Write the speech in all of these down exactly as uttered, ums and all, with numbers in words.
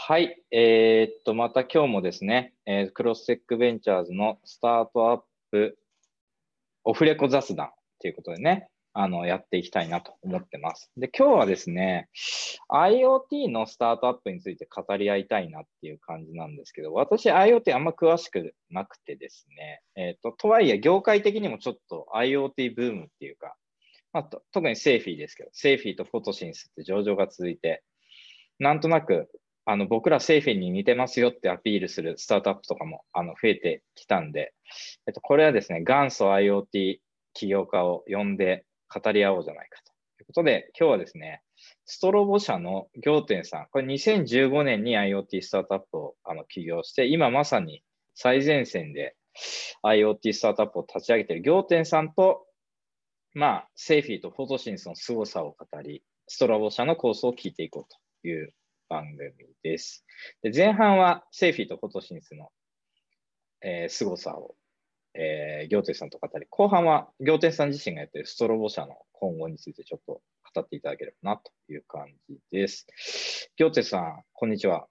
はい、えー、っと、また今日もですね、えー、クロステックベンチャーズのスタートアップオフレコ雑談ということでね、あのやっていきたいなと思ってます。で、今日はですね、IoT のスタートアップについて語り合いたいなっていう感じなんですけど、私 IoT あんま詳しくなくてですね、えー、っと、とはいえ業界的にもちょっと IoT ブームっていうか、まあ、と特にセーフィーですけど、セーフィーとフォトシンスって上場が続いて、なんとなく、あの僕らセーフィーに似てますよってアピールするスタートアップとかもあの増えてきたんで、えっと、これはですね、元祖 IoT 起業家を呼んで語り合おうじゃないかということで、今日はですね、ストロボ社の仰天さん、これにせんじゅうごねんに IoT スタートアップをあの起業して、今まさに最前線で IoT スタートアップを立ち上げている仰天さんと、まあ、セーフィーとフォトシンスの凄さを語り、ストロボ社の構想を聞いていこうという番組です。で、前半はセーフィーとフォトシンスの、えー、凄さを、えー、仰天さんと語り、後半は仰天さん自身がやっているストロボ社の今後についてちょっと語っていただければなという感じです。仰天さん、こんにちは。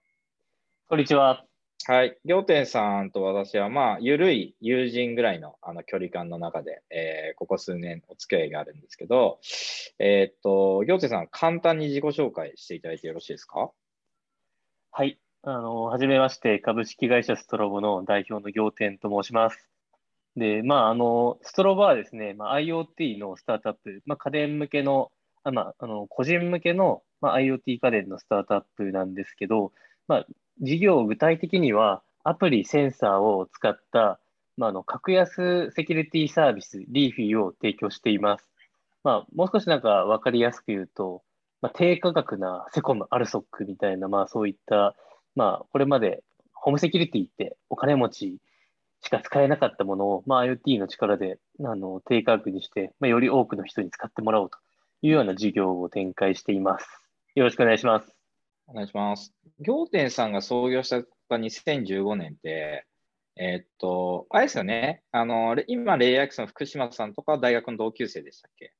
こんにちは。はい。仰天さんと私は、まあ、緩い友人ぐらいの、あの距離感の中で、えー、ここ数年お付き合いがあるんですけど、えー、っと、仰天さん、簡単に自己紹介していただいてよろしいですか？はい、あの、はじめまして、株式会社ストロボの代表の仰天と申します。で、まあ、あの、ストロボはですね、まあ、IoT のスタートアップ、まあ、家電向けの、あまあ、あの個人向けの、まあ、IoT 家電のスタートアップなんですけど、まあ、事業を具体的には、アプリ、センサーを使った、まあ、あの格安セキュリティサービス、リーフィーを提供しています。まあ、もう少しなんか分かりやすく言うと、まあ、低価格なセコム、アルソックみたいな、まあ、そういった、まあ、これまでホームセキュリティってお金持ちしか使えなかったものを、まあ、IoT の力であの低価格にして、まあ、より多くの人に使ってもらおうというような事業を展開しています。よろしくお願いします。お願いします。仰天さんが創業したにせんじゅうごねんって、えー、っと、あれですよね、あの今、レイヤーXの福島さんとか大学の同級生でしたっけ？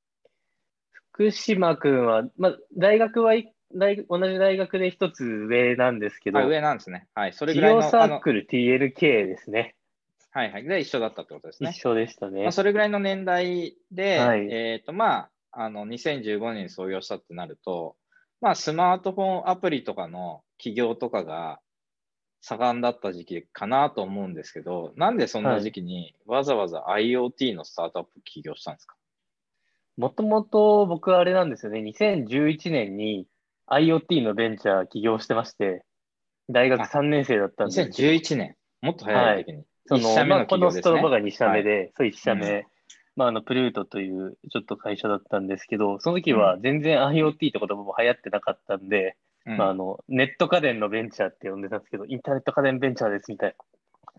福島君は、まあ、大学は大同じ大学で一つ上なんですけど、上なんですね。はい、それぐらいの。事業サークル ティーエルケー ですね。はいはい。で、一緒だったってことですね。一緒でしたね。まあ、それぐらいの年代で、はい、えっと、まあ、あの、にせんじゅうごねん創業したってなると、まあ、スマートフォンアプリとかの起業とかが盛んだった時期かなと思うんですけど、なんでそんな時期にわざわざ IoT のスタートアップ起業したんですか？もともと僕はあれなんですよね、にせんじゅういちねんに IoT のベンチャー起業してまして、大学さんねん生だったんですけど。にせんじゅういちねん、もっと早い時に。はい、そのいっ社目の起業ですね。このストロボがに社目で、はい、そういっ社目、うん、まあ、あのプルートというちょっと会社だったんですけど、その時は全然 IoT って言葉も流行ってなかったんで、うん、まあ、あのネット家電のベンチャーって呼んでたんですけど、インターネット家電ベンチャーですみたい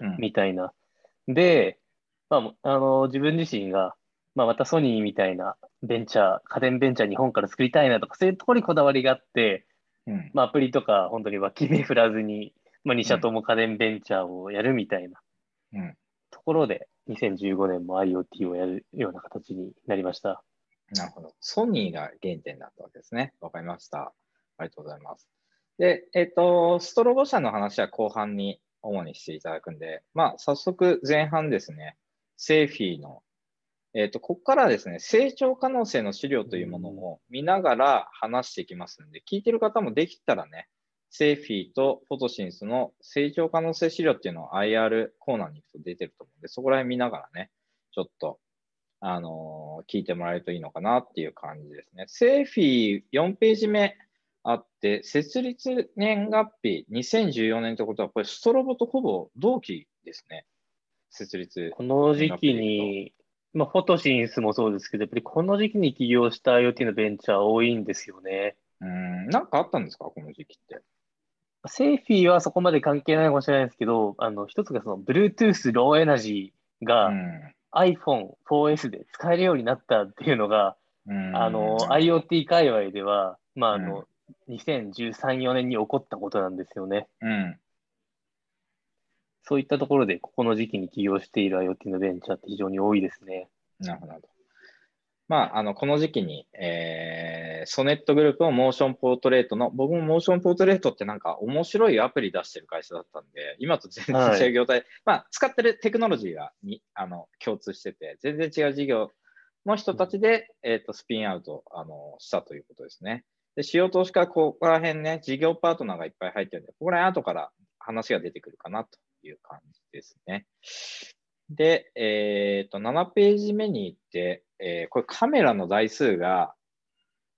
な。うん、みたいな。で、まあ、あの自分自身が、まあ、またソニーみたいなベンチャー、家電ベンチャー日本から作りたいなとか、そういうところにこだわりがあって、うん、まあ、アプリとか本当に脇目振らずに、まあ、に社とも家電ベンチャーをやるみたいなところで、うん、にせんじゅうごねんも IoT をやるような形になりました。なるほど。ソニーが原点だったわけですね。わかりました。ありがとうございます。で、えっと、ストロボ社の話は後半に主にしていただくんで、まあ、早速前半ですね、セーフィーのえっと、ここからですね、成長可能性の資料というものを見ながら話していきますので、聞いてる方もできたらね、セーフィーとフォトシンスの成長可能性資料っていうのを アイアール コーナーに行くと出てると思うんで、そこら辺見ながらね、ちょっと、あのー、聞いてもらえるといいのかなっていう感じですね。セーフィーよんページ目あって、設立年月日にせんじゅうよねんってことは、これストロボとほぼ同期ですね。設立。この時期に、まあ、フォトシンスもそうですけど、やっぱりこの時期に起業した IoT のベンチャー多いんですよね。うん、なんかあったんですか、この時期って。セーフィーはそこまで関係ないかもしれないですけど、あの一つがその Bluetooth Low Energy が アイフォンフォーエス で使えるようになったっていうのが、うん、あの IoT 界隈では、まあ、あのうん、にせんじゅうさん、よねんに起こったことなんですよね。うん、そういったところで、ここの時期に起業している IoT のベンチャーって非常に多いですね。なるほど。まあ、あのこの時期に、えー、ソネットグループのモーションポートレートの、僕もモーションポートレートってなんか面白いアプリ出してる会社だったんで、今と全然違う業態、はい、まあ、使ってるテクノロジーがにあの共通してて、全然違う事業の人たちで、うん、えーと、スピンアウトあのしたということですね。で、使用投資家はここら辺ね、事業パートナーがいっぱい入ってるんで、ここら辺後から話が出てくるかなという感じですね。で、えーと、ななページ目に行って、えー、これカメラの台数が、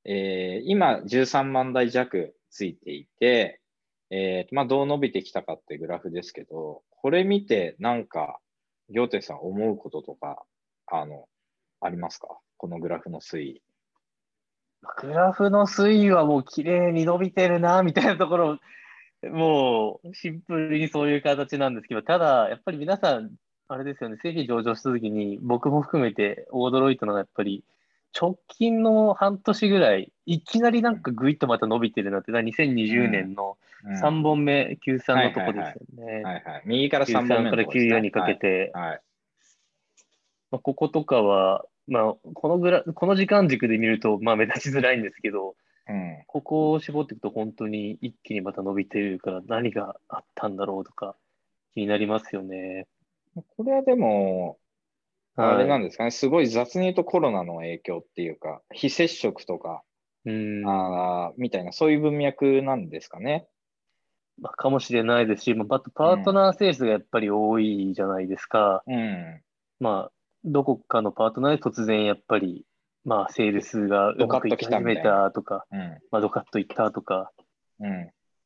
えー、今じゅうさんまんだい弱ついていて、えー、まあ、どう伸びてきたかってグラフですけど、これ見てなんか、行哲さん思うこととか、あの、ありますか？このグラフの推移。グラフの推移はもう綺麗に伸びてるな、みたいなところ、もうシンプルにそういう形なんですけど、ただ、やっぱり皆さん、あれですよね、正規上場したときに僕も含めて驚いたのがやっぱり直近の半年ぐらいいきなりなんかぐいっとまた伸びてるなってにせんにじゅうねんのさんぼんめ、きゅうじゅうさんのとこですよね。右からさんぼんめのとこですね。きゅうじゅうさんからきゅうじゅうよんにかけて、はいはい、まあ、こことかは、まあ、このグラこの時間軸で見るとまあ目立ちづらいんですけど、うん、ここを絞っていくと本当に一気にまた伸びてるから何があったんだろうとか気になりますよね。これはでも、あれなんですかね、はい、すごい雑に言うとコロナの影響っていうか、非接触とか、うん、あみたいな、そういう文脈なんですかね。まあ、かもしれないですし、まあ、パートナー性質がやっぱり多いじゃないですか。うん、まあ、どこかのパートナーで突然やっぱり、まあ、セールスがうまくいき始めたとか、うん、まあ、ドカッといったとか、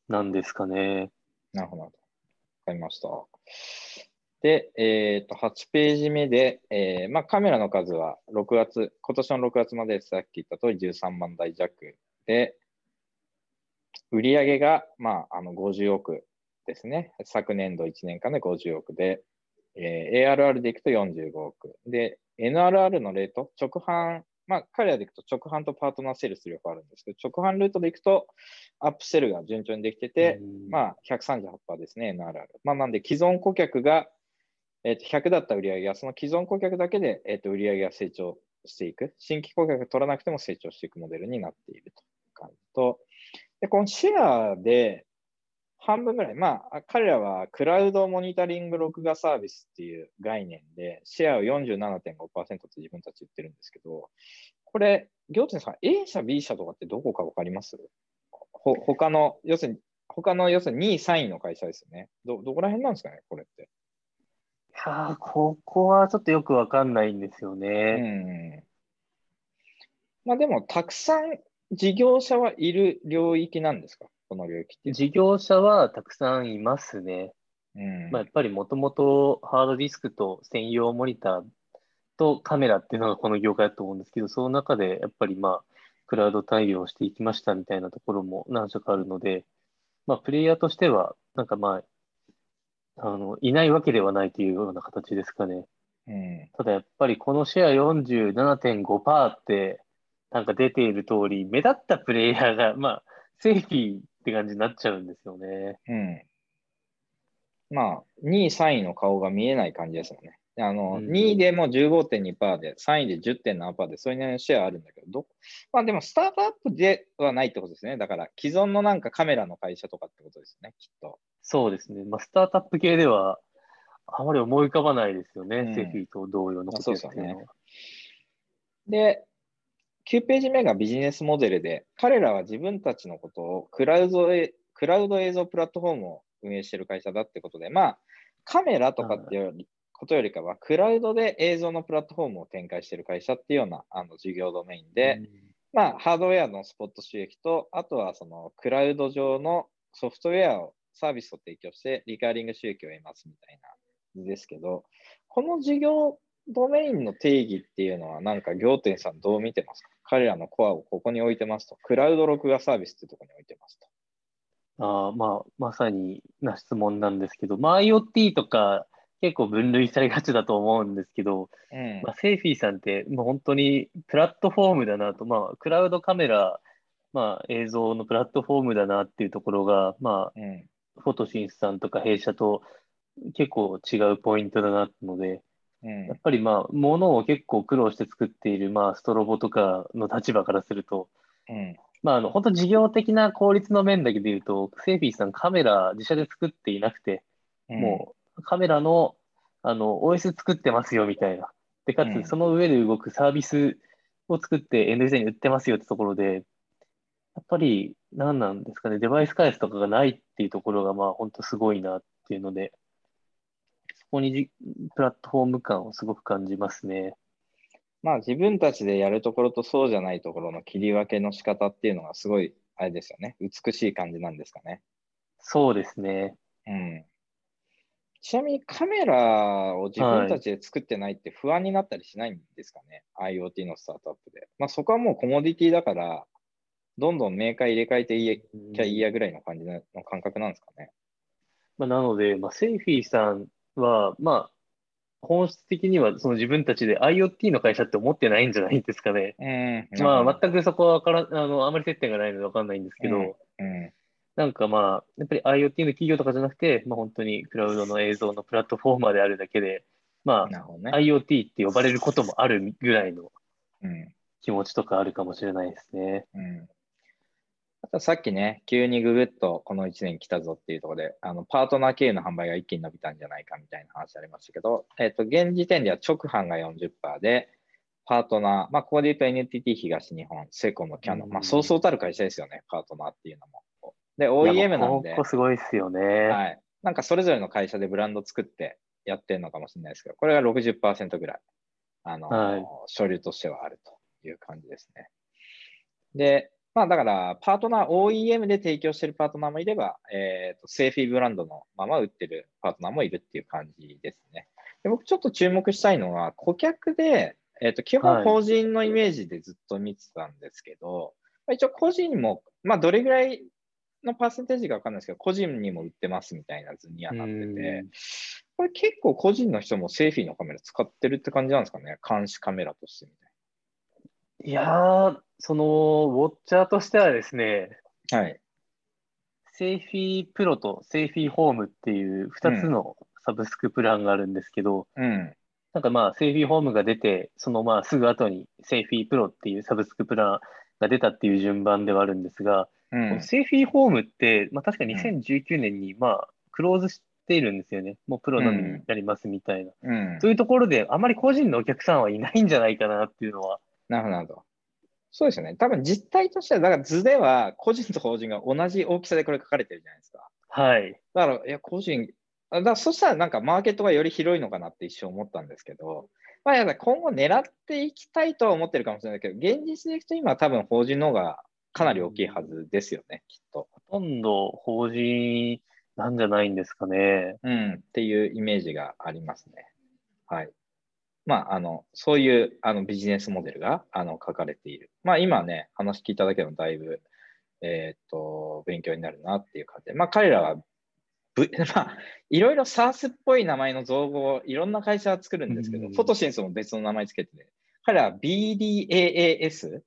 なんですかね。うん、なるほど。わかりました。で、えー、とはちページ目で、えーまあ、カメラの数はろくがつ、今年のろくがつまでさっき言った通りじゅうさんまんだい弱で、売上が、まあ、あのごじゅうおくですね。昨年度いちねんかんでごじゅうおくで、えー、エーアールアール でいくとよんじゅうごおく。で、エヌアールアール のレート、直販、まあ、彼らでいくと直販とパートナーセールス両方あるんですけど、直販ルートでいくとアップセルが順調にできてて、まあ、ひゃくさんじゅうはちパーセント ですね、エヌアールアール。まあ、なんで既存顧客がえっとひゃくだった売り上げが、その既存顧客だけで、えっと売り上げが成長していく。新規顧客を取らなくても成長していくモデルになっているという感じと。で、このシェアで半分ぐらい、まあ、彼らはクラウドモニタリング録画サービスっていう概念で、シェアを よんじゅうななてんごパーセント って自分たち言ってるんですけど、これ、行哲さん、A 社、B 社とかってどこか分かります？ほ他の、要するに、他の、要するににい、さんいの会社ですよね。ど、どこら辺なんですかね、これって。いや、ここはちょっとよくわかんないんですよね。うん、まあ、でも、たくさん事業者はいる領域なんですか、この領域って。事業者はたくさんいますね。うん、まあ、やっぱりもともとハードディスクと専用モニターとカメラっていうのがこの業界だと思うんですけど、その中でやっぱりまあクラウド対応していきましたみたいなところも何社かあるので、まあ、プレイヤーとしては、なんかまあ、あのいないわけではないというような形ですかね。うん、ただやっぱりこのシェア よんじゅうななてんごパーセント ってなんか出ている通り、目立ったプレイヤーが、まあ、正規って感じになっちゃうんですよね。うん、まあ、にい、さんいの顔が見えない感じですよね。あのうん、にいでも じゅうごてんにパーセント で、さんいで じゅってんななパーセント で、そういうシェアあるんだけど、どまあ、でもスタートアップではないってことですね。だから既存のなんかカメラの会社とかってことですね、きっと。そうですね。まあ、スタートアップ系ではあまり思い浮かばないですよね。うん、セフィと同様のことですよね。で、きゅうページ目がビジネスモデルで、彼らは自分たちのことをクラウド、クラウド映像プラットフォームを運営している会社だってことで、まあ、カメラとかってより、はいことよりかは、クラウドで映像のプラットフォームを展開している会社っていうようなあの事業ドメインで、うん、まあ、ハードウェアのスポット収益と、あとはそのクラウド上のソフトウェアを、サービスを提供して、リカーリング収益を得ますみたいなですけど、この事業ドメインの定義っていうのは、なんか行哲さんどう見てますか？彼らのコアをここに置いてますと、クラウド録画サービスっていうところに置いてますと。あ、まあ、まさにな質問なんですけど、まあ、IoT とか、結構分類されがちだと思うんですけど、うん、まあ、セーフィーさんってもう本当にプラットフォームだなと、まあ、クラウドカメラ、まあ、映像のプラットフォームだなっていうところが、まあ、うん、フォトシンスさんとか弊社と結構違うポイントだなので、うん、やっぱりまあ物を結構苦労して作っているまあストロボとかの立場からすると、うん、まああの本当事業的な効率の面だけでいうとセーフィーさんカメラ自社で作っていなくて、うん、もうカメラのあの オーエス 作ってますよみたいなでかつその上で動くサービスを作って エヌティーティー に売ってますよってところでやっぱり何なんですかねデバイス開発とかがないっていうところがまあ本当すごいなっていうので。ここにプラットフォーム感をすごく感じますね。まあ自分たちでやるところとそうじゃないところの切り分けの仕方っていうのがすごいあれですよね。美しい感じなんですかね。そうですね。うん。ちなみにカメラを自分たちで作ってないって不安になったりしないんですかね。はい、IoT のスタートアップで。まあそこはもうコモディティだからどんどんメーカー入れ替えていいきゃいいやぐらいの感じの感覚なんですかね。まあ、なので、まあ、セイフィーさんはまあ、本質的にはその自分たちで IoT の会社って思ってないんじゃないですかね。えー、まあ、全くそこはからあのあまり接点がないので分かんないんですけど、えーえー、なんかまあ、やっぱり IoT の企業とかじゃなくて、まあ、本当にクラウドの映像のプラットフォーマーであるだけで、まあね、IoT って呼ばれることもあるぐらいの気持ちとかあるかもしれないですね。うんうんさっきね、急にググッとこのいちねん来たぞっていうところで、あのパートナー経由の販売が一気に伸びたんじゃないかみたいな話ありましたけど、えっと、現時点では直販が よんじゅっパーセント で、パートナー、まあ、ここで言うと エヌティーティー 東日本、セコム、キャノン、まあ、そうそうたる会社ですよね、パートナーっていうのも。で、オーイーエム なんで。すごいですよね。はい。なんかそれぞれの会社でブランド作ってやってるのかもしれないですけど、これが ろくじゅっパーセント ぐらい、あの、はい、所有としてはあるという感じですね。で、まあだから、パートナー、オーイーエム で提供しているパートナーもいれば、えーと、セーフィーブランドのまま売ってるパートナーもいるっていう感じですね。で僕ちょっと注目したいのは、顧客で、えーと、基本法人のイメージでずっと見てたんですけど、はい、一応個人も、まあどれぐらいのパーセンテージかわかんないですけど、個人にも売ってますみたいな図にはなってて、これ結構個人の人もセーフィーのカメラ使ってるって感じなんですかね。監視カメラとしてみたいな。いやー、そのウォッチャーとしてはですね、はい、セーフィープロとセーフィーホームっていうふたつのサブスクプランがあるんですけど、うん、なんかまあセーフィーホームが出て、そのまあすぐ後にセーフィープロっていうサブスクプランが出たっていう順番ではあるんですが、うん、セーフィーホームって、まあ、確かにせんじゅうきゅうねんにまあクローズしているんですよね。もうプロのみになりますみたいな、うんうん、というところであまり個人のお客さんはいないんじゃないかなっていうのは。なるほど。そうですよね。多分実態としては、だから図では個人と法人が同じ大きさでこれ書かれてるじゃないですか。はい。だから、いや、個人、だからそしたらなんかマーケットがより広いのかなって一瞬思ったんですけど、まあ、やだ今後狙っていきたいとは思ってるかもしれないけど、現実でいくと今は多分法人の方がかなり大きいはずですよね、きっと。ほとんど法人なんじゃないんですかね。うん、っていうイメージがありますね。はい。まあ、あの、そういうあのビジネスモデルがあの書かれている。まあ、今ね、話聞いただけでもだいぶ、えー、っと、勉強になるなっていう感じで。まあ、彼らは、V、まあ、いろいろ SaaS っぽい名前の造語をいろんな会社は作るんですけど、フォトシンスも別の名前つけて、ね、彼らは ビーディーエーエーエス、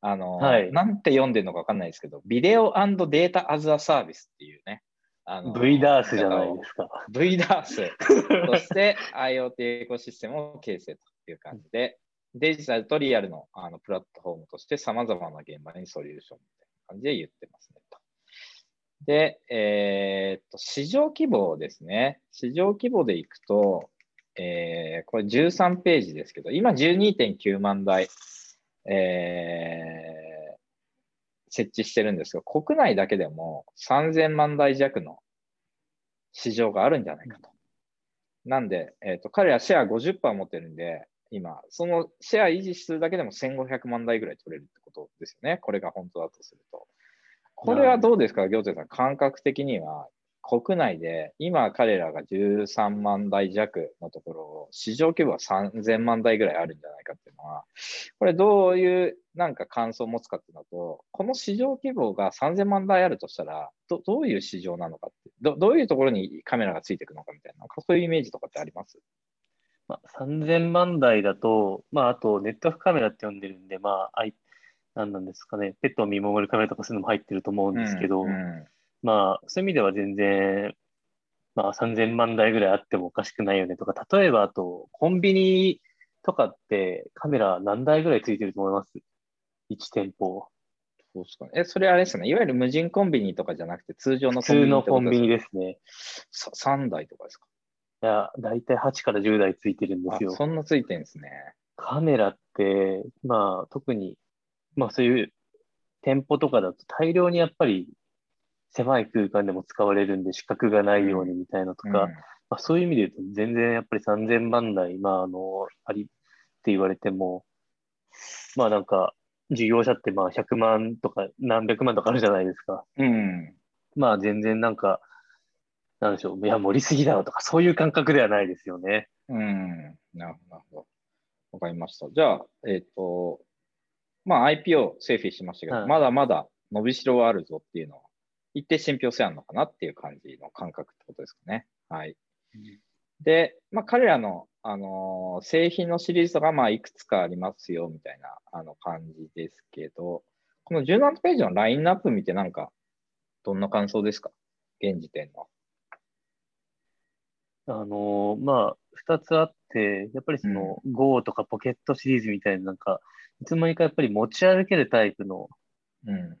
あの、はい、なんて読んでるのかわかんないですけど、ビデオ&データアズアサービスっていうね、ブイダース じゃないですか。ブイダース として IoT エコシステムを形成という感じで、デジタルとリアルの、あのプラットフォームとして様々な現場にソリューションみたいな感じで言ってますねと。で、えー、っと、市場規模ですね。市場規模でいくと、えー、これじゅうさんページですけど、今 じゅうにてんきゅうまんだい、えー設置してるんですけど、国内だけでもさんぜんまんだい弱の市場があるんじゃないかと。なんで、えーと、彼らシェア ごじゅっパーセント 持ってるんで、今、そのシェア維持するだけでもせんごひゃくまんだいぐらい取れるってことですよね。これが本当だとすると。これはどうですか、行政さん、感覚的には国内で今彼らがじゅうさんまんだい弱のところを市場規模はさんぜんまんだいぐらいあるんじゃないかっていうのは、これどういうなんか感想を持つかっていうのと、この市場規模がさんぜんまんだいあるとしたら、ど、どういう市場なのかって、ど、どういうところにカメラがついていくのかみたいな、そういうイメージとかってあります？まあ、さんぜんまんだいだと、まあ、あとネットワークカメラって呼んでるんで、まあ、何なんですかね、ペットを見守るカメラとかそういうのも入ってると思うんですけど、うんうん、まあ、そういう意味では全然まあ、さんぜんまんだいぐらいあってもおかしくないよねとか、例えばあとコンビニとかってカメラ何台ぐらいついてると思います？いち店舗。そうですかね。え、それあれですね。いわゆる無人コンビニとかじゃなくて通常のコンビニ。普通のコンビニですね。さんだいとかですか？いや、だいたいはちからじゅうだいついてるんですよ。そんなついてるんですね。カメラって、まあ特に、まあそういう店舗とかだと大量にやっぱり狭い空間でも使われるんで死角がないようにみたいなとか、うん、まあ、そういう意味で言うと全然やっぱりさんぜんまんだい、まああの、ありって言われても、まあなんか事業者ってまあひゃくまんとか何百万とかあるじゃないですか。うん、まあ全然なんか、なんでしょう、いや盛りすぎだろとかそういう感覚ではないですよね。うん、なるほど。わかりました。じゃあ、えっと、まあ アイピーオー セーフィーしましたけど、はい、まだまだ伸びしろはあるぞっていうのは、一定信憑性あるのかなっていう感じの感覚ってことですかね。はい。うん、で、まあ、彼らの、あのー、製品のシリーズがまあいくつかありますよみたいなあの感じですけど、このじゅうななページのラインナップ見てなんか、どんな感想ですか？現時点の。あのー、まあ、ふたつあって、やっぱりその ゴー とかポケットシリーズみたいな、なんか、いつもにかやっぱり持ち歩けるタイプの、うん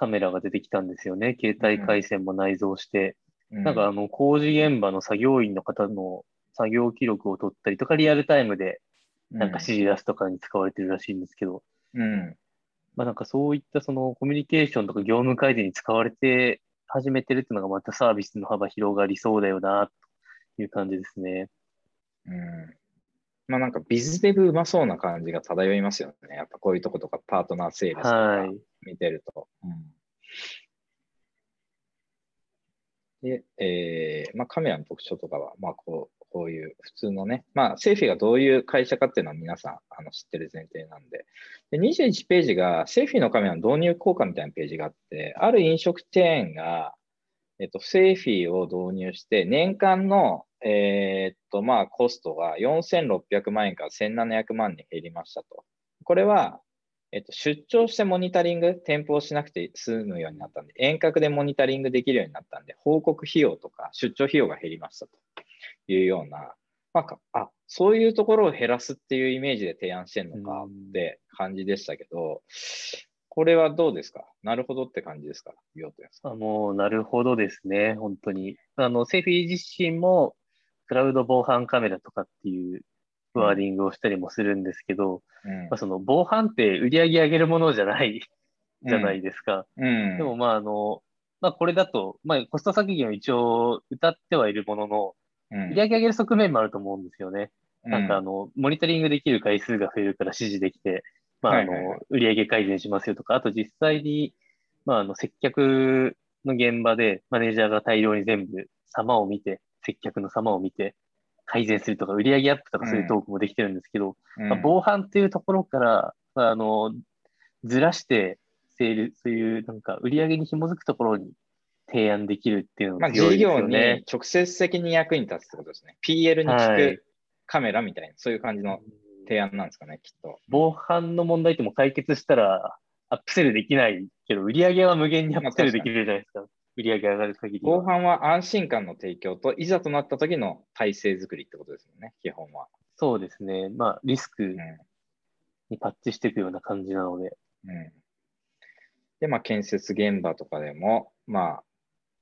カメラが出てきたんですよね。携帯回線も内蔵して、うん、なんかあの工事現場の作業員の方の作業記録を取ったりとかリアルタイムでなんか指示出すとかに使われてるらしいんですけど、うん、まあなんかそういったそのコミュニケーションとか業務改善に使われて始めてるっていうのがまたサービスの幅広がりそうだよなという感じですね。うん。まあなんかビズデブうまそうな感じが漂いますよね。やっぱこういうとことかパートナーセールスとか見てると。はい、うん、で、えー、まあカメラの特徴とかは、まあこう、こういう普通のね、まあセーフィーがどういう会社かっていうのは皆さんあの知ってる前提なんで。で、にじゅういちページがセーフィーのカメラの導入効果みたいなページがあって、ある飲食チェーンが、えっと、セーフィーを導入して年間のえー、っと、まあ、コストがよんせんろっぴゃくまんえんからせんななひゃくまんに減りましたと。これは、えっと、出張してモニタリング、店舗をしなくて済むようになったんで、遠隔でモニタリングできるようになったんで、報告費用とか出張費用が減りましたというような、まあ、あ、そういうところを減らすっていうイメージで提案してるのかって感じでしたけど、これはどうですか？なるほどって感じですか？要点ですか？もう、なるほどですね、本当に。あの、セフィ自身も、クラウド防犯カメラとかっていうワーディングをしたりもするんですけど、うんまあ、その防犯って売り上げ上げるものじゃないじゃないですか。うんうん、でもまああの、まあ、これだと、まあ、コスト削減を一応謳ってはいるものの、売り上げ上げる側面もあると思うんですよね。うん、なんかあのモニタリングできる回数が増えるから指示できて、まあ、あの売り上げ改善しますよとか、あと実際に、まあ、あの接客の現場でマネージャーが大量に全部様を見て、接客の様を見て改善するとか売上アップとかそういうトークもできてるんですけど、うんまあ、防犯っていうところから、まあ、あのずらしてセールそういうなんか売上に紐づくところに提案できるっていうのが強いですよね。まあ、事業に直接的に役に立つってことですね。 ピーエル に効くカメラみたいな、はい、そういう感じの提案なんですかねきっと。防犯の問題っても解決したらアップセルできないけど売上は無限にアップセルできるじゃないですか。売り上げ上がる限りは。後半は安心感の提供と、いざとなった時の体制作りってことですよね、基本は。そうですね。まあ、リスクにパッチしていくような感じなので。うん、で、まあ、建設現場とかでも、まあ、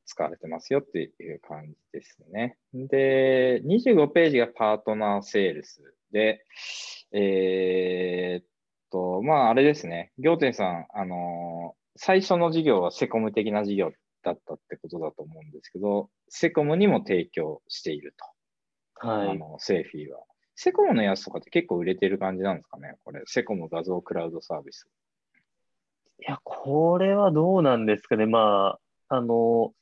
使われてますよっていう感じですね。で、にじゅうごページがパートナーセールスで、えー、っと、まあ、あれですね。仰天さん、あのー、最初の事業はセコム的な事業だったってことだと思うんですけど、セコムにも提供していると、はい、あのセーフィーは。セコムのやつとかって結構売れてる感じなんですかね、これ、セコム画像クラウドサービス。いや、これはどうなんですかね、まあ、あの、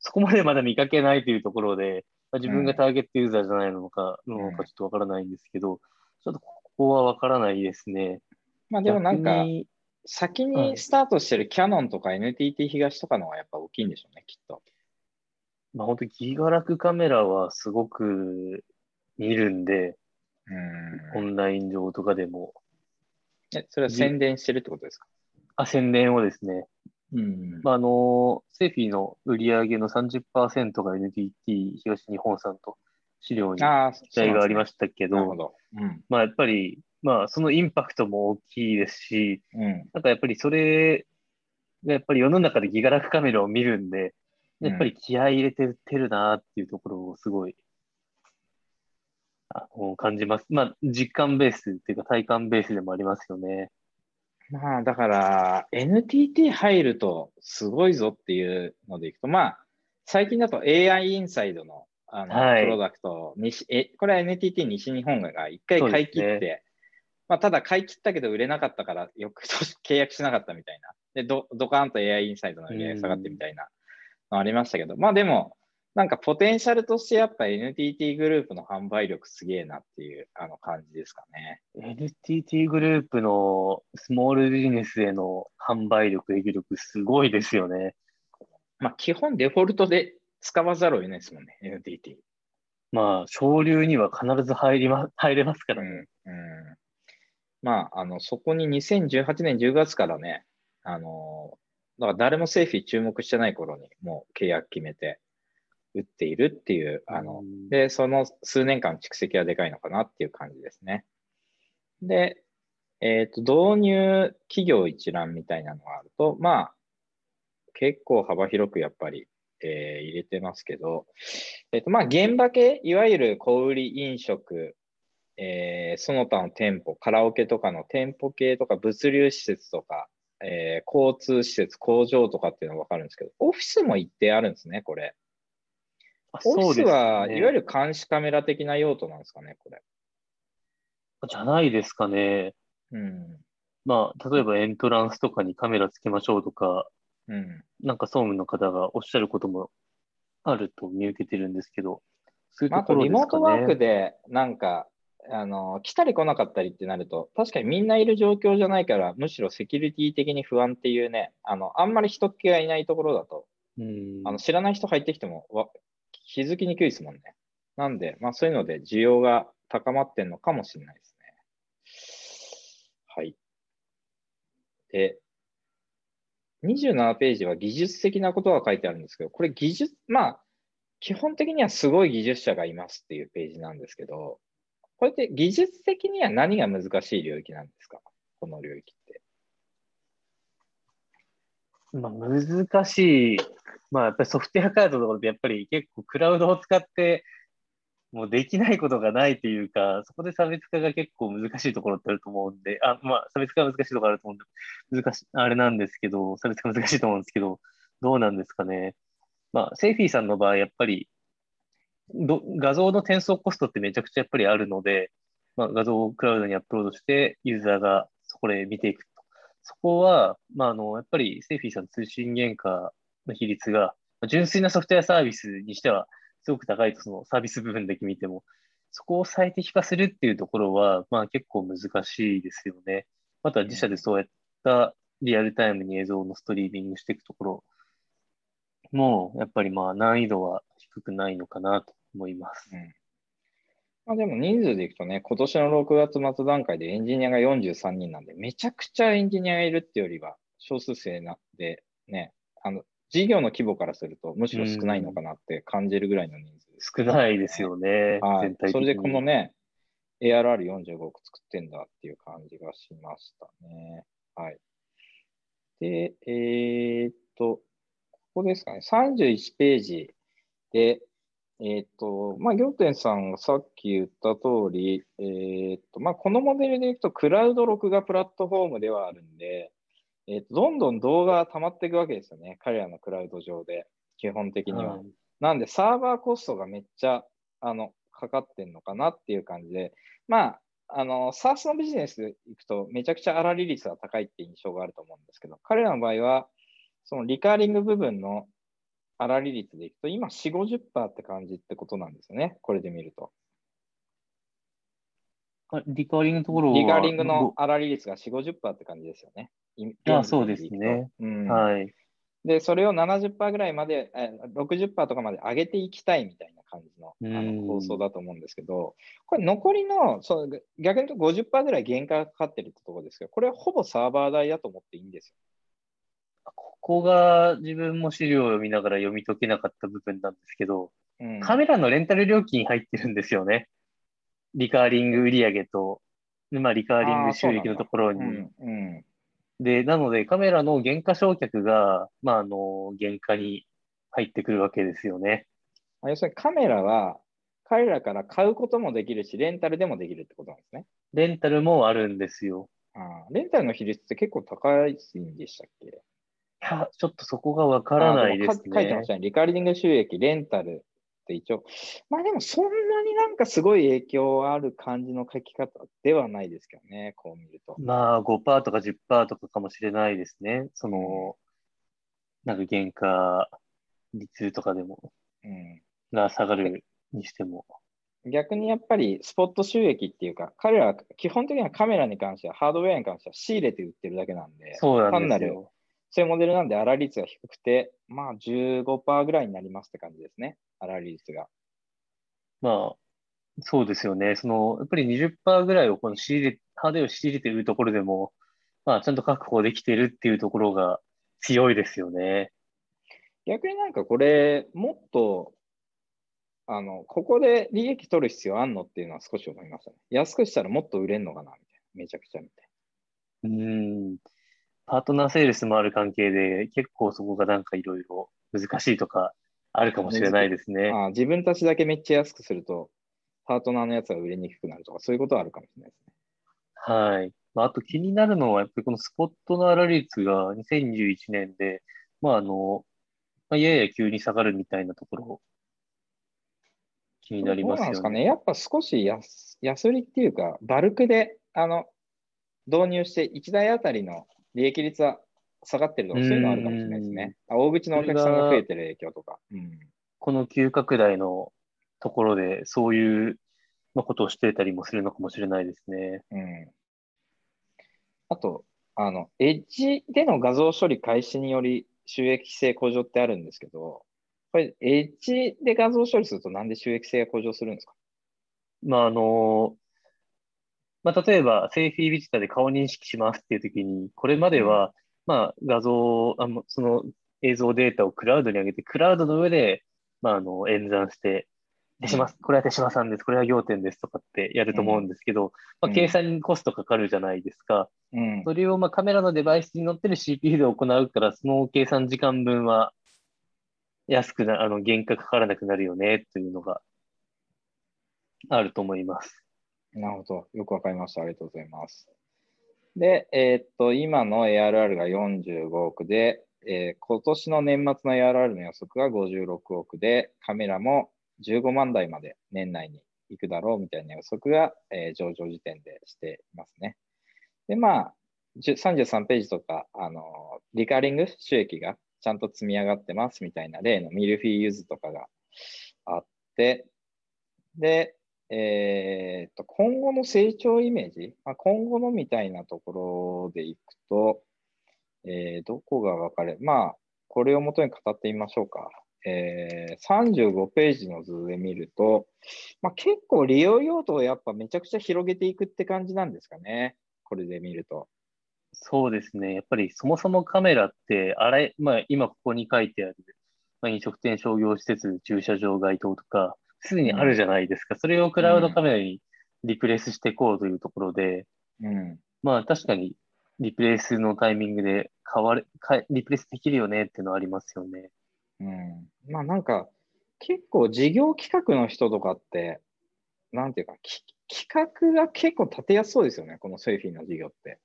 そこまでまだ見かけないというところで、まあ、自分がターゲットユーザーじゃないのか、うん、なのかちょっとわからないんですけど、うん、ちょっとここはわからないですね。まあ、でもなんか先にスタートしてるキヤノンとか エヌティーティー 東とかの方がやっぱ大きいんでしょうね、きっと。まあ本当にギガラクカメラはすごく見るんで、うん、オンライン上とかでも。え、それは宣伝してるってことですか？あ、宣伝をですね。うんまあ、あのセフィの売り上げの さんじゅっパーセント が エヌティーティー 東日本さんと資料に期待がありましたけど、なるほど、うんまあ、やっぱり、まあ、そのインパクトも大きいですし、うん、なんかやっぱりそれやっぱり世の中でギガラクカメラを見るんでやっぱり気合い入れてってるなっていうところをすごいあの感じます。まあ実感ベースっていうか体感ベースでもありますよね。まあだから エヌティーティー 入るとすごいぞっていうのでいくと、まあ最近だと エーアイ インサイドの、 あの、はい、プロダクト西えこれは エヌティーティー 西日本が一回買い切って、ねまあ、ただ買い切ったけど売れなかったから翌年契約しなかったみたいなで ド, ドカーンと エーアイ インサイドの売り上げ下がってみたいなのありましたけど、まあでもなんかポテンシャルとしてやっぱ エヌティーティー グループの販売力すげえなっていうあの感じですかね。 エヌティーティー グループのスモールビジネスへの販売力、営業力すごいですよね。まあ基本デフォルトで使わざるを得ないですもんね エヌティーティー。 まあ省流には必ず入り、ま、入れますからね、うんうん、まああのそこににせんじゅうはちねんじゅうがつからねあのだから誰もセーフィー注目してない頃にもう契約決めて売っているっていう、あの、うん、で、その数年間蓄積はでかいのかなっていう感じですね。で、えっと、導入企業一覧みたいなのがあると、まあ、結構幅広くやっぱり、えー、入れてますけど、えっと、まあ、現場系、いわゆる小売り飲食、えー、その他の店舗、カラオケとかの店舗系とか、物流施設とか、えー、交通施設、工場とかっていうのが分かるんですけど、オフィスも一定あるんですね、これ。オフィスは、ね、いわゆる監視カメラ的な用途なんですかね、これ。じゃないですかね。うん。まあ、例えばエントランスとかにカメラつけましょうとか、うん、なんか総務の方がおっしゃることもあると見受けてるんですけど、そういうところですかね。まあ、あとリモートワークで、なんか、あの、来たり来なかったりってなると、確かにみんないる状況じゃないから、むしろセキュリティ的に不安っていうね、あの、あんまり人気がいないところだと、うん、あの知らない人入ってきても、わ気づきにくいですもんね。なんで、まあそういうので需要が高まってんのかもしれないですね。はい。で、にじゅうななページは技術的なことが書いてあるんですけど、これ技術、まあ基本的にはすごい技術者がいますっていうページなんですけど、これって技術的には何が難しい領域なんですか？この領域って。まあ、難しい、まあ、やっぱりソフトウェア開発のところでやっぱり結構クラウドを使ってもうできないことがないというか、そこで差別化が結構難しいところってあると思うんで、あ、まあ、差別化は難しいところあると思うんで、難しい、あれなんですけど、差別化難しいと思うんですけど、どうなんですかね。まあ、セイフィーさんの場合、やっぱりど画像の転送コストってめちゃくちゃやっぱりあるので、まあ、画像をクラウドにアップロードして、ユーザーがそこで見ていく。そこは、まあ、あの、やっぱりセーフィーさんの通信原価の比率が、純粋なソフトウェアサービスにしてはすごく高いと、そのサービス部分だけ見ても、そこを最適化するっていうところは、まあ結構難しいですよね。また自社でそうやったリアルタイムに映像のストリーミングしていくところも、やっぱりまあ難易度は低くないのかなと思います。うんまあ、でも人数でいくとね、今年のろくがつ末段階でエンジニアがよんじゅうさんにんなんで、めちゃくちゃエンジニアがいるってよりは少数生なんでね、あの、事業の規模からするとむしろ少ないのかなって感じるぐらいの人数、ね、少ないですよね、はい、全体的に。それでこのね、エーアールアールよんじゅうごおく作ってんだっていう感じがしましたね。はい。で、えー、っと、ここですかね、さんじゅういちページで、えっと、まあ、仰天さんがさっき言った通り、えっと、まあ、このモデルでいくと、クラウド録画プラットフォームではあるんで、えっと、どんどん動画が溜まっていくわけですよね。彼らのクラウド上で、基本的には。うん、なんで、サーバーコストがめっちゃ、あの、かかってんのかなっていう感じで、まあ、あの、SaaS のビジネスでいくと、めちゃくちゃ粗利率が高いって印象があると思うんですけど、彼らの場合は、そのリカーリング部分の、粗利率でいくと今 よんじゅうごじゅっパーセント って感じってことなんですよね、これで見ると。リカーリングのところはリカーリングの粗利率が よんじゅうごじゅっパーセント って感じですよね。ああ、そうですね、うんはい。で、それを ななじゅっパーセント ぐらいまで、ろくじゅっパーセント とかまで上げていきたいみたいな感じ の, あの構想だと思うんですけど、これ残りの、その逆に言うと ごじゅっパーセント ぐらい限界がかかってるってところですけど、これはほぼサーバー代だと思っていいんですよ。ここが自分も資料を読みながら読み解けなかった部分なんですけど、うん、カメラのレンタル料金入ってるんですよね。リカーリング売上と、まあ、リカーリング収益のところに。うんうん、で、なのでカメラの減価償却が、まあ、あの、減価に入ってくるわけですよね。要するにカメラは彼らから買うこともできるし、レンタルでもできるってことなんですね。レンタルもあるんですよ。あレンタルの比率って結構高いんでしたっけ？いや、ちょっとそこがわからないですね。書いてましたね。リカーリング収益、レンタルって一応。まあでもそんなになんかすごい影響ある感じの書き方ではないですけどね、こう見ると。まあ ごパーセント とか じゅっパーセント とかかもしれないですね。その、なんか原価率とかでも、うん、が下がるにしても。逆にやっぱりスポット収益っていうか、彼らは基本的にはカメラに関しては、ハードウェアに関しては仕入れて売ってるだけなんで、そうなんですよ。単なる、そういうモデルなんで、粗利率が低くて、まあ じゅうごパーセント ぐらいになりますって感じですね、粗利率が。まあ、そうですよね。その、やっぱり にじゅっパーセント ぐらいをこの仕入れ、ハードウェアを仕入れて売るところでも、まあ、ちゃんと確保できてるっていうところが強いですよね。逆になんかこれ、もっと、あのここで利益取る必要あんのっていうのは少し思いましたね。安くしたらもっと売れんのかなみたいな、めちゃくちゃみたいな。うん。パートナーセールスもある関係で、結構そこがなんかいろいろ難しいとかあるかもしれないですね。あ、自分たちだけめっちゃ安くすると、パートナーのやつが売れにくくなるとか、そういうことはあるかもしれないですね。はい。まあ、あと気になるのは、やっぱりこのスポットの粗利率がにせんにじゅういちねんで、まああの、まあ、やや急に下がるみたいなところを。気になりますよね。そうなんですかね。やっぱ少し 安, 安売りっていうか、バルクであの導入していちだいあたりの利益率は下がってるとか、そういうのあるかもしれないですね。大口のお客さんが増えてる影響とか。うん、この急拡大のところで、そういうことをしてたりもするのかもしれないですね。うん、あとあの、エッジでの画像処理開始により収益性向上ってあるんですけど、これ、エッジで画像処理するとなんで収益性が向上するんですか？まあ、あの、まあ、例えば、セーフィービジターで顔認識しますっていうときに、これまでは、うん、まあ、画像あの、その映像データをクラウドに上げて、クラウドの上で、まあ、あの、演算して、手島、これは手島さんです、これは仰天ですとかってやると思うんですけど、うん、まあ、計算にコストかかるじゃないですか。うん、それを、まあ、カメラのデバイスに乗ってる シーピーユー で行うから、その計算時間分は、安くな、あの、原価かからなくなるよね、というのがあると思います。なるほど。よくわかりました。ありがとうございます。で、えー、っと、今の エーアールアール がよんじゅうごおくで、えー、今年の年末の エーアールアール の予測がごじゅうろくおくで、カメラもじゅうごまんだいまで年内に行くだろうみたいな予測が、えー、上場時点でしていますね。で、まあ、さんじゅうさんページとか、あの、リカーリング収益が、ちゃんと積み上がってますみたいな例のミルフィーユーズとかがあって、で、えー、っと、今後の成長イメージ、まあ、今後のみたいなところでいくと、えー、どこが分かれ、まあ、これをもとに語ってみましょうか。えー、さんじゅうごページの図で見ると、まあ、結構利用用途をやっぱめちゃくちゃ広げていくって感じなんですかね。これで見ると。そうですね。やっぱりそもそもカメラって、あれ、まあ今ここに書いてある、まあ、飲食店、商業施設、駐車場、街灯とか、すでにあるじゃないですか。それをクラウドカメラにリプレイスしていこうというところで、うん、まあ確かにリプレイスのタイミングで変われ、リプレイスできるよねっていうのはありますよね。うん。まあなんか、結構事業企画の人とかって、なんていうか、企画が結構立てやすそうですよね。このセーフィーの事業って。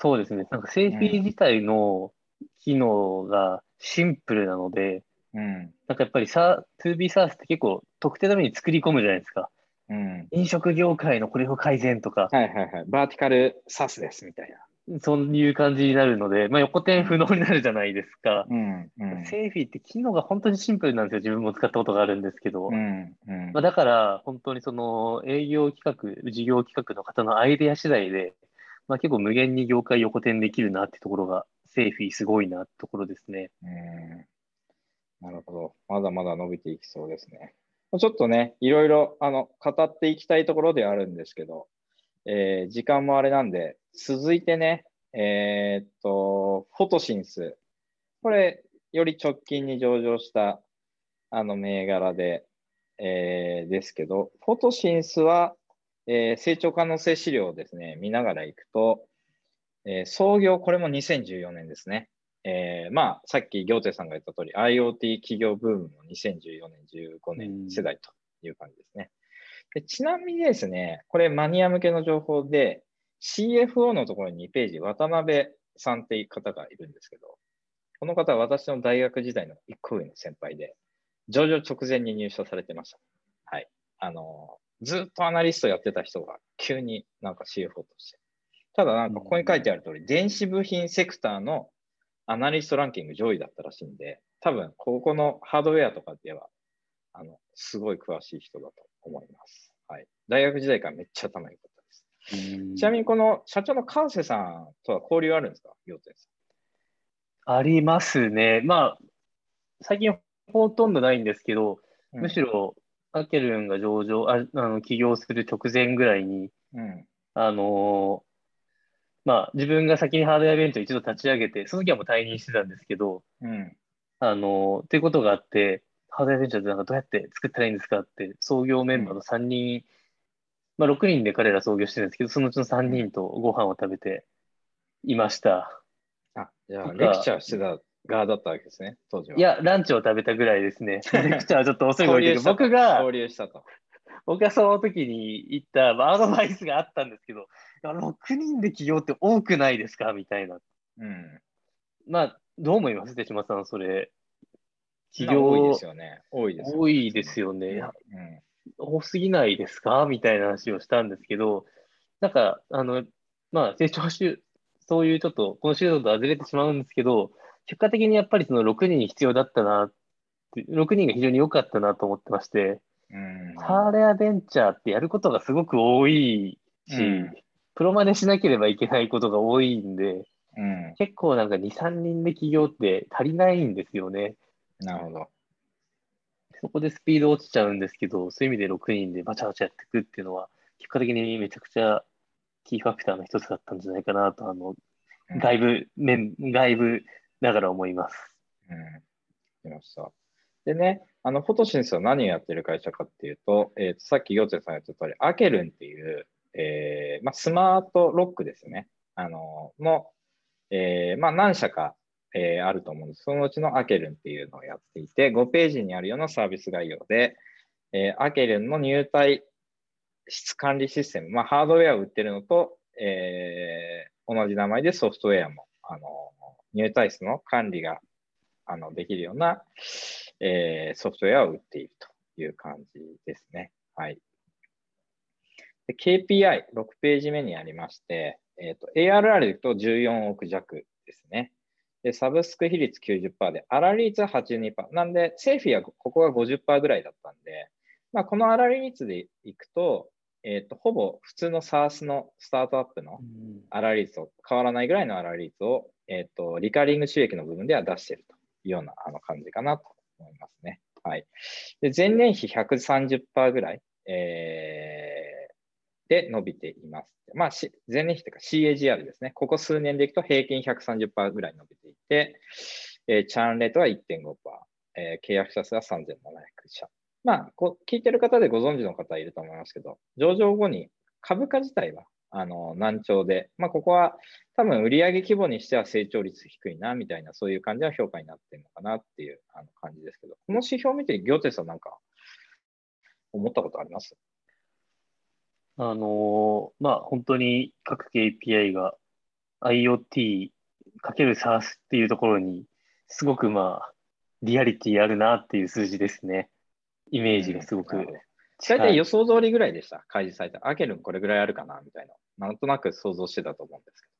そうですね。なんかセーフィー自体の機能がシンプルなので、うん、なんかやっぱりサー ツービー サースって結構特定のために作り込むじゃないですか。うん、飲食業界のこれを改善とか。はいはいはい。バーティカルサースですみたいな。そういう感じになるので、まあ、横転不能になるじゃないですか。うんうん、セーフィーって機能が本当にシンプルなんですよ。自分も使ったことがあるんですけど。うんうんまあ、だから本当にその営業企画、事業企画の方のアイデア次第で、まあ、結構無限に業界横転できるなってところが、セーフィーすごいなってところですね。うん。なるほど。まだまだ伸びていきそうですね。ちょっとね、いろいろあの語っていきたいところではあるんですけど、えー、時間もあれなんで、続いてね、えー、っと、フォトシンス。これ、より直近に上場した、あの、銘柄で、えー、ですけど、フォトシンスは、えー、成長可能性資料をですね、見ながらいくと、えー、創業、これもにせんじゅうよねんですね。えー、まあ、さっき行程さんが言った通り、IoT 企業ブームもにせんじゅうよねん、じゅうごねん世代という感じですね。でちなみにですね、これマニア向けの情報で、シーエフオー のところににページ、渡辺さんっていう方がいるんですけど、この方は私の大学時代のいっこ上の先輩で、上場直前に入社されてました。はい。あの、ずっとアナリストやってた人が急になんか シーエフオー として。ただなんかここに書いてある通り、うん、電子部品セクターのアナリストランキング上位だったらしいんで、多分ここのハードウェアとかでは、あの、すごい詳しい人だと思います。はい。大学時代からめっちゃ頭良かったです。ちなみにこの社長の川瀬さんとは交流あるんですか、行程さん。ありますね。まあ、最近ほとんどないんですけど、うん、むしろアケルンが上場、ああの起業する直前ぐらいに、うん、あのー、まあ、自分が先にハードウェアイベントを一度立ち上げて、その時はもう退任してたんですけど、うん、あのー、っていうことがあって、ハードウェアイベンチャーってなんかどうやって作ったらいいんですかって、創業メンバーのさんにん、うん、まあろくにんで彼ら創業してるんですけど、そのうちのさんにんとご飯を食べていました。あ、じゃあレクチャーしてた側だったわけですね、当時は。いや、ランチを食べたぐらいですね。レクチャーはちょっと遅いので、僕が、交流したと。僕がその時に行った、まあ、アドバイスがあったんですけど、ろくにんで起業って多くないですかみたいな。うん。まあ、どう思います手嶋さん、それ。起業多いですよね。多いですよね。多いですよね。うん、多すぎないですかみたいな話をしたんですけど、なんか、あの、まあ、成長集、そういうちょっと、この集団とはずれてしまうんですけど、結果的にやっぱりそのろくにん必要だったな、ろくにんが非常に良かったなと思ってまして、うん、ハードウェアベンチャーってやることがすごく多いし、うん、プロマネしなければいけないことが多いんで、うん、結構なんかに、さんにんで起業って足りないんですよね。なるほど。そこでスピード落ちちゃうんですけど、そういう意味でろくにんでバチャバチャやっていくっていうのは、結果的にめちゃくちゃキーファクターの一つだったんじゃないかなと、あの、外部面、うん、外部だから思います。うん。いました。でね、あの、フォトシンスは何をやってる会社かっていうと、えー、とさっき行程さんが言った通り、アケルンっていう、えーまあ、スマートロックですね。あの、も、えー、まあ、何社か、えー、あると思うんです。そのうちのアケルンっていうのをやっていて、ごページにあるようなサービス概要で、えー、アケルンの入退室管理システム、まあ、ハードウェアを売ってるのと、えー、同じ名前でソフトウェアも、あのー、入退室の管理があのできるような、えー、ソフトウェアを売っているという感じですね。はい。で ケーピーアイ、ろくページ目にありまして、えーと、エーアールアール で言うとじゅうよんおく弱ですね。でサブスク比率 きゅうじゅっパーセント で、粗利率は はちじゅうにパーセント。なんで、セーフィーはここが ごじゅっパーセント ぐらいだったんで、まあ、この粗利率でいくと、えっと、ほぼ普通の SaaS のスタートアップの粗利率と変わらないぐらいの粗利率を、えっと、リカリング収益の部分では出しているというようなあの感じかなと思いますね。はい。で、前年比 ひゃくさんじゅっパーセント ぐらい、えー、で伸びています。まあ、前年比というか シーエージーアール ですね。ここ数年でいくと平均 ひゃくさんじゅっパーセント ぐらい伸びていて、えー、チャーンレートは いってんごパーセント、えー、契約者数はさんぜんななひゃくしゃ。まあ、こ聞いてる方でご存知の方いると思いますけど、上場後に株価自体はあの軟調で、まあ、ここは多分売上規模にしては成長率低いなみたいな、そういう感じの評価になってるのかなっていうあの感じですけど、この指標を見て、行程さんなんか思ったことあります？あのー、まあ、本当に各 ケーピーアイ が IoT かける SaaS っていうところにすごくまあリアリティあるなっていう数字ですね。イメージがすごく、うん、大体予想通りぐらいでした。開示されたアケルンこれぐらいあるかなみたいな、なんとなく想像してたと思うんですけど、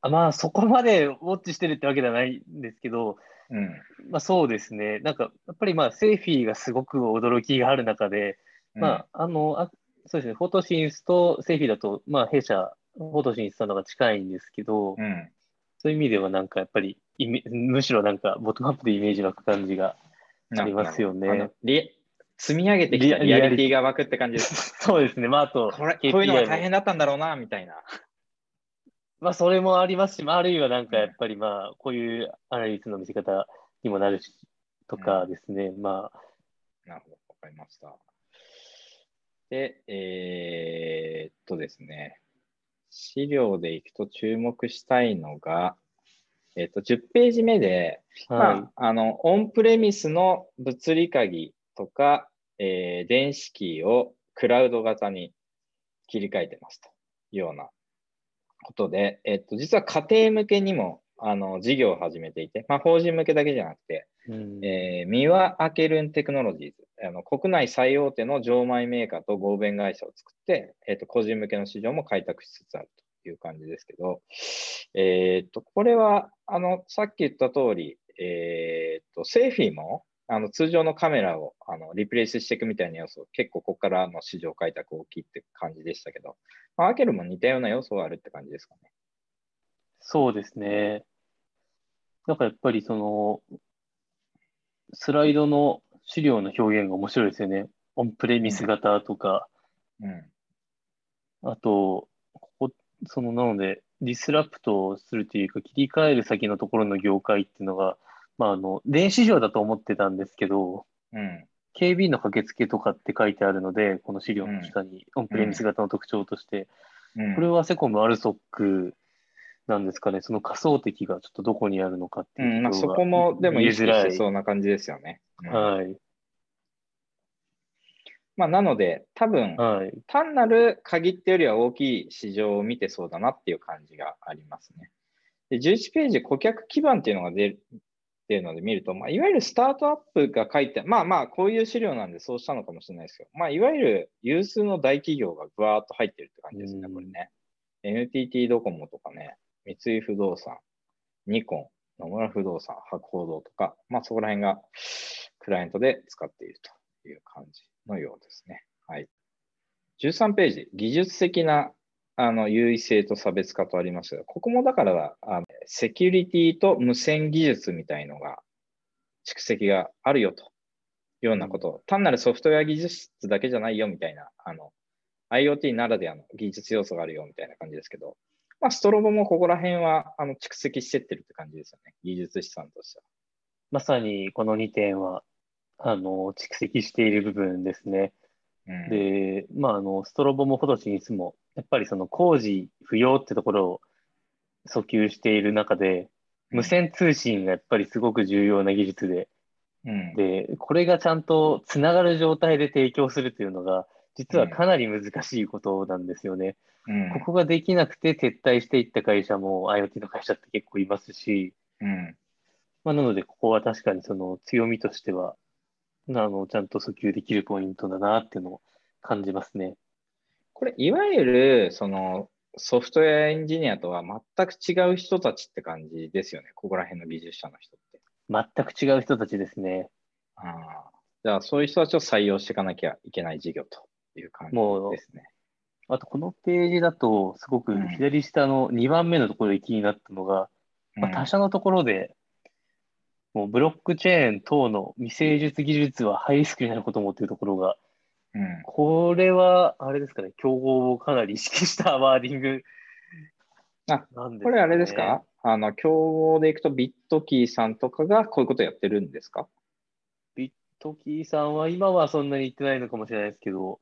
あまあそこまでウォッチしてるってわけではないんですけど、うん、まあそうですね。なんかやっぱりまあセーフィーがすごく驚きがある中で、うん、まああのあそうですね、フォトシンスとセーフィーだと、まあ、弊社、フォトシンスさんの方が近いんですけど、うん、そういう意味では、なんかやっぱり、むしろなんか、ボトムアップでイメージ湧く感じがありますよね。積み上げてきたリアリティが湧くって感じです。そうですね、まあ、あと、これ、こういうのが大変だったんだろうな、みたいな。まあ、それもありますし、まあ、あるいはなんかやっぱりまあこういうアナリスの見せ方にもなるしとかですね、うん、まあ。なるほど、わかりました。で、えー、っとですね、資料でいくと注目したいのが、えー、っとじゅうページ目で、はい、まあ、あのオンプレミスの物理鍵とか、えー、電子キーをクラウド型に切り替えてますというようなことで、えっと、実は家庭向けにもあの事業を始めていて、まあ、法人向けだけじゃなくて、うんえー、ミワアケルンテクノロジーズ、あの国内最大手の錠前メーカーと合弁会社を作って、えっと、個人向けの市場も開拓しつつあるという感じですけど、えっと、これはあのさっき言った通り、えっと、セーフィーもあの通常のカメラをあのリプレイスしていくみたいな要素、結構ここからの市場開拓大きいって感じでしたけど、まあ、アケルも似たような要素があるって感じですかね。そうですね。なんかやっぱりそのスライドの資料の表現が面白いですよね。オンプレミス型とか、うんうん、あとここそのなのでディスラプトするというか切り替える先のところの業界っていうのが。まあ、あの電子上だと思ってたんですけど、うん、警備員の駆けつけとかって書いてあるので、この資料の下にオンプレミス型の特徴として、うんうん、これはセコムアルソックなんですかね、その仮想的がちょっとどこにあるのかっていうところが、うんまあ、そこもでも意識してそうな感じですよね。うん、はい。まあ、なので、多分、はい、単なる鍵ってよりは大きい市場を見てそうだなっていう感じがありますね。でじゅういちページ、顧客基盤っていうのが出る。っていうので見ると、まあ、いわゆるスタートアップが書いて、まあまあ、こういう資料なんでそうしたのかもしれないですけど、まあ、いわゆる有数の大企業がぐわーっと入ってるって感じですね、これね。エヌティーティー ドコモとかね、三井不動産、ニコン、野村不動産、博報堂とか、まあ、そこら辺がクライアントで使っているという感じのようですね。はい。じゅうさんページ、技術的なあの優位性と差別化とありますが、ここもだからあのセキュリティと無線技術みたいのが蓄積があるよというようなことを、単なるソフトウェア技術だけじゃないよみたいな、あの IoT ならではの技術要素があるよみたいな感じですけど、まあ、ストロボもここら辺はあの蓄積してってるって感じですよね、技術資産としては。まさにこのにてんはあの蓄積している部分ですね。うん、で、まあ、あのストロボもフォトシンスもやっぱりその工事不要ってところを訴求している中で、無線通信がやっぱりすごく重要な技術で、うん、でこれがちゃんとつながる状態で提供するというのが実はかなり難しいことなんですよね、うん、ここができなくて撤退していった会社も IoT の会社って結構いますし、うんまあ、なのでここは確かにその強みとしてはあのちゃんと訴求できるポイントだなっていうのを感じますね。これいわゆるそのソフトウェアエンジニアとは全く違う人たちって感じですよね。ここら辺の技術者の人って。全く違う人たちですね。ああ、じゃあそういう人たちを採用していかなきゃいけない事業という感じですね。あとこのページだとすごく左下のにばんめのところで気になったのが、うんまあ、他社のところでもうブロックチェーン等の未成熟技術はハイリスクになることもっていうところが、うん、これは、あれですかね、競合をかなり意識したワーディングなんです、ね、これあれですか、あの競合でいくとビットキーさんとかがこういうことやってるんですか。ビットキーさんは今はそんなに言ってないのかもしれないですけど、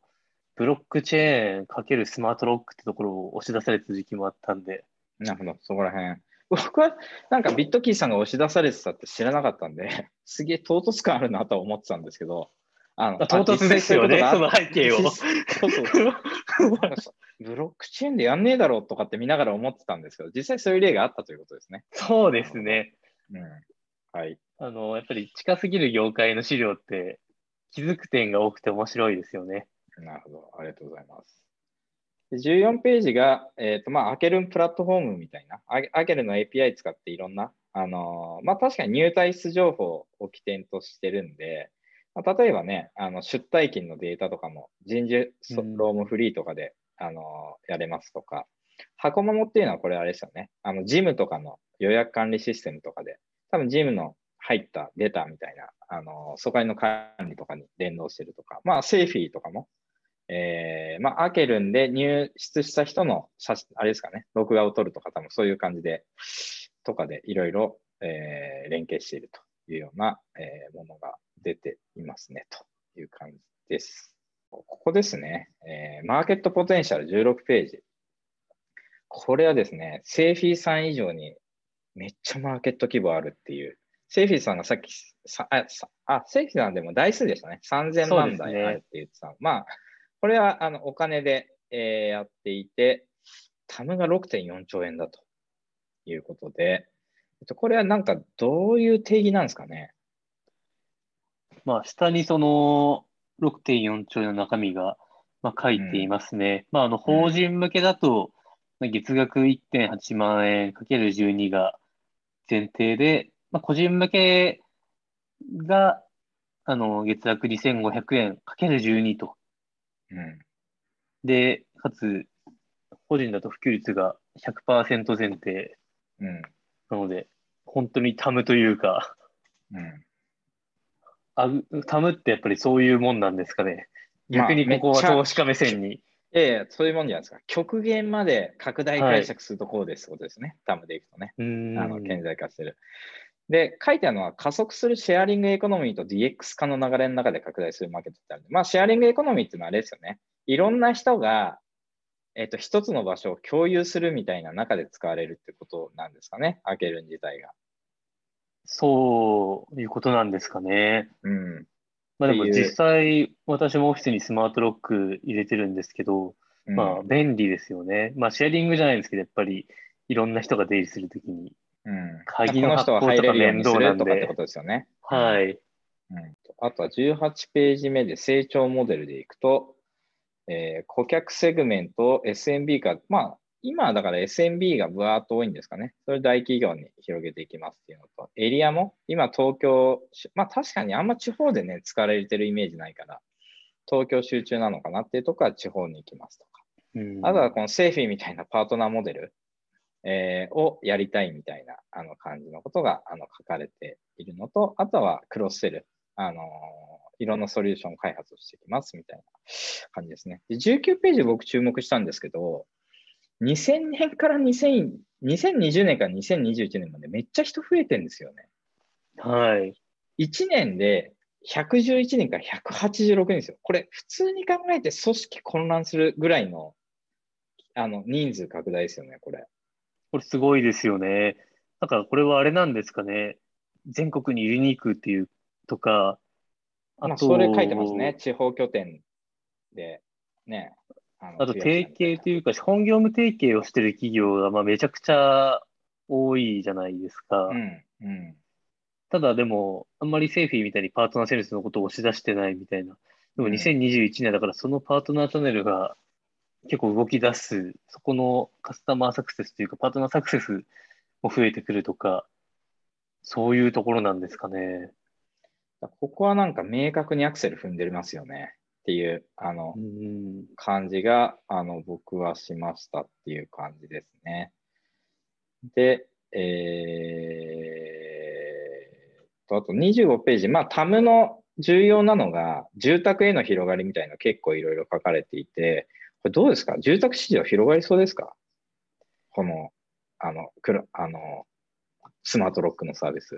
ブロックチェーン×スマートロックってところを押し出された時期もあったんで。なるほど、そこら辺。僕はなんかビットキーさんが押し出されてたって知らなかったんで、すげえ唐突感あるなとは思ってたんですけど、あの唐突ですよね、その背景を。そうそうそうブロックチェーンでやんねえだろうとかって見ながら思ってたんですけど、実際そういう例があったということですね。そうですね。うん、はい。あのやっぱり近すぎる業界の資料って気づく点が多くて面白いですよね。なるほど、ありがとうございます。じゅうよんページが、えっと、まあ、アケルンプラットフォームみたいな、アケルンの エーピーアイ 使っていろんな、あのー、まあ、確かに入退出情報を起点としてるんで、まあ、例えばね、あの、出退勤のデータとかも、人事ロームフリーとかで、うん、あのー、やれますとか、箱ももっていうのはこれあれですよね、あの、ジムとかの予約管理システムとかで、多分ジムの入ったデータみたいな、あのー、疎開の管理とかに連動してるとか、まあ、セーフィーとかも、えー、まあ、アーケルンで入室した人の写真、あれですかね、録画を撮るとか、多分そういう感じで、とかでいろいろ連携しているというような、えー、ものが出ていますね、という感じです。ここですね、えー、マーケットポテンシャルじゅうろくページ。これはですね、セーフィーさん以上にめっちゃマーケット規模あるっていう。セーフィーさんがさっき、さあ、さあセーフィーさんでも台数でしたね。さんぜんまんだいあるって言ってた。まあ、これはあのお金で、えー、やっていて、タムが ろくてんよんちょうえんだということで、これはなんかどういう定義なんですかね。まあ、下にその ろくてんよんちょうえんの中身が、まあ、書いていますね。うん、まあ、あの法人向けだと、月額 いってんはちまんえん かけるじゅうに が前提で、まあ、個人向けがあの月額 にせんごひゃくえん かけるじゅうに と。うん、で、かつ、個人だと普及率が ひゃくパーセント 前提、うん、なので、本当にタムというか、うんあ、タムってやっぱりそういうもんなんですかね。逆にここは投資家目線に。いやいや、そういうもんじゃないですか。極限まで拡大解釈するとこうです、はい、ことですね。タムでいくとね。あの、顕在化してる。で、書いてあるのは、加速するシェアリングエコノミーと ディーエックス 化の流れの中で拡大するマーケットってあるんで、まあ、シェアリングエコノミーっていうのはあれですよね。いろんな人が、えっと、一つの場所を共有するみたいな中で使われるってことなんですかね。アーケルン自体が。そういうことなんですかね。うん。まあでも実際、私もオフィスにスマートロック入れてるんですけど、うん、まあ便利ですよね。まあシェアリングじゃないんですけど、やっぱりいろんな人が出入りするときに、うん、鍵の発行とか面倒なんで。この人は入れるようにするとかってことですよね。はい、うん。あとはじゅうはちページ目で成長モデルでいくと、えー、顧客セグメント エスエムビー か、まあ今だから エスエムビー がぶわーっと多いんですかね。それ大企業に広げていきますっていうのと、エリアも今東京、まあ確かにあんま地方でね、使われてるイメージないから、東京集中なのかなっていうところは地方に行きますとか。うん、あとはこのセーフィーみたいなパートナーモデル、えー、をやりたいみたいなあの感じのことがあの書かれているのと、あとはクロスセル、あのー、いろんなソリューション開発をしていきますみたいな感じですね。でじゅうきゅうページ僕注目したんですけど、にせんねんからにせん、にせんにじゅうねんからにせんにじゅういちねんまでめっちゃ人増えてるんですよね。はい。いちねんでひゃくじゅういちにんからひゃくはちじゅうろくにんですよ。これ普通に考えて組織混乱するぐらいの、あの人数拡大ですよね、これ。これすごいですよね。だからこれはあれなんですかね。全国に売りに行くっていうとか、あと、まあ、それ書いてますね。地方拠点でね。あと提携というか、本業務提携をしている企業がまあめちゃくちゃ多いじゃないですか。うんうん、ただでも、あんまりセーフィーみたいにパートナーセールスのことを押し出してないみたいな。でもにせんにじゅういちねんだからそのパートナーチャンネルが結構動き出す、そこのカスタマーサクセスというかパートナーサクセスも増えてくるとか、そういうところなんですかね。ここはなんか明確にアクセル踏んでますよね。っていうあの感じがあの僕はしましたっていう感じですね。で、えー、とあとにじゅうごページ、まあ、タムの重要なのが住宅への広がりみたいな結構いろいろ書かれていて、これどうですか？住宅市場広がりそうですか？この、あの、くら、あの、スマートロックのサービス。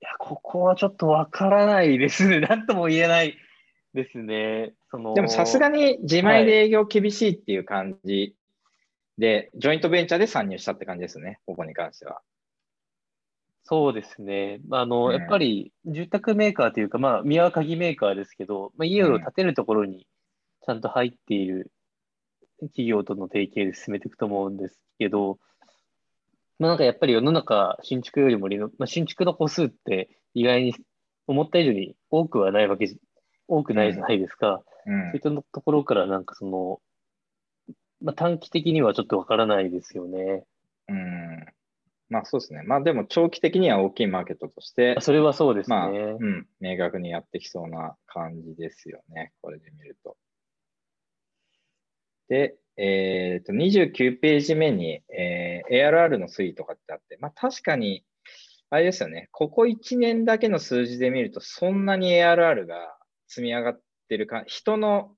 いや、ここはちょっとわからないですね。なんとも言えない。ですね、そのでもさすがに自前で営業厳しいっていう感じで、はい、ジョイントベンチャーで参入したって感じですね、ここに関しては。そうですね、あの、うん、やっぱり住宅メーカーというか、まあ、宮は鍵メーカーですけど、まあ、家を建てるところにちゃんと入っている企業との提携で進めていくと思うんですけど、まあ、なんかやっぱり世の中、新築よりもリノ、まあ、新築の個数って意外に思った以上に多くはないわけです。多くないじゃないですか。うんうん、そういったところからなんかその、まあ、短期的にはちょっとわからないですよね。うん。まあそうですね。まあでも長期的には大きいマーケットとして、それはそうですね。まあ、うん、明確にやってきそうな感じですよね。これで見ると。で、えー、とにじゅうきゅうページ目に、えー、エーアールアール の推移とかってあって、まあ確かに、あれですよね。ここいちねんだけの数字で見ると、そんなに エーアールアール が積み上がってるか、人の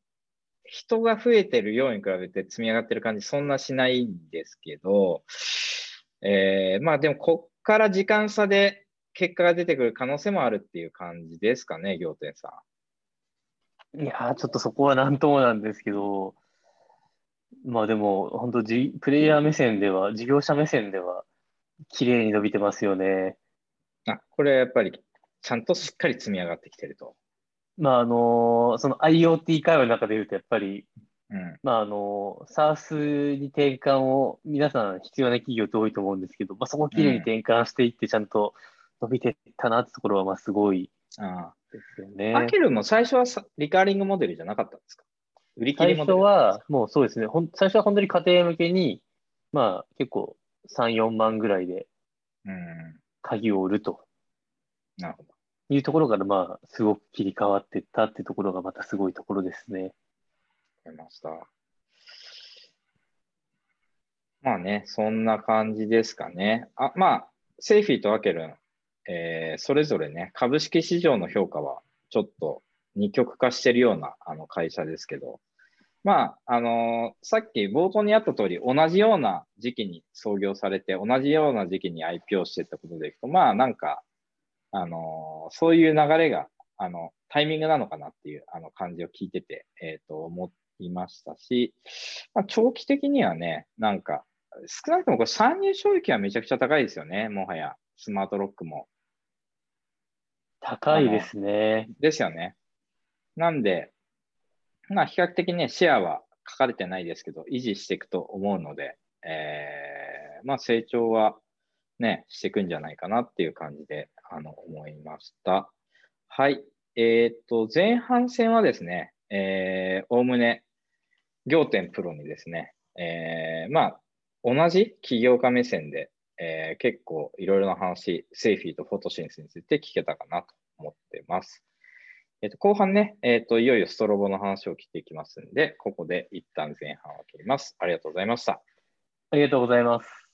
人が増えてるように比べて積み上がってる感じ、そんなしないんですけど、えー、まあでも、こっから時間差で結果が出てくる可能性もあるっていう感じですかね、仰天さん。いやー、ちょっとそこはなんともなんですけど、まあでも、本当、プレイヤー目線では、事業者目線では、綺麗に伸びてますよね。あ、これはやっぱり、ちゃんとしっかり積み上がってきてると。まああのその IoT 会話の中で言うとやっぱり、うん、まああの SaaS に転換を皆さん必要な企業って多いと思うんですけど、まあ、そこをきれいに転換していってちゃんと伸びてったなってところはまあすごいですよね。アケルも最初はリカーリングモデルじゃなかったんですか？売り切りモデルですか？最初はもうそうですね。ほん最初は本当に家庭向けにまあ結構さん、よんまんぐらいで鍵を売ると。うん、なるほど。いうところからまあすごく切り替わっていったっていうところがまたすごいところですね。わかりました。まあね、そんな感じですかね。あ、まあセイフィーとアケルン、えー、それぞれね株式市場の評価はちょっと二極化しているようなあの会社ですけど、まああのー、さっき冒頭にあった通り同じような時期に創業されて同じような時期に アイピーオー してったことでいくと、まあなんかあのそういう流れがあのタイミングなのかなっていうあの感じを聞いてて、えー、と思いましたし、まあ、長期的にはね、なんか少なくともこれ参入障壁はめちゃくちゃ高いですよね、もはやスマートロックも。高いですね。ですよね。なんで、まあ、比較的ね、シェアは書かれてないですけど、維持していくと思うので、えーまあ、成長は。ね、していくんじゃないかなっていう感じであの思いました。はい。えっと、前半戦はですね、おおむね、仰天プロにですね、えー、まあ、同じ起業家目線で、えー、結構いろいろな話、セイフィーとフォトシンスについて聞けたかなと思ってます。えっと、後半ね、えっと、いよいよストロボの話を聞いていきますんで、ここで一旦前半を切ります。ありがとうございました。ありがとうございます。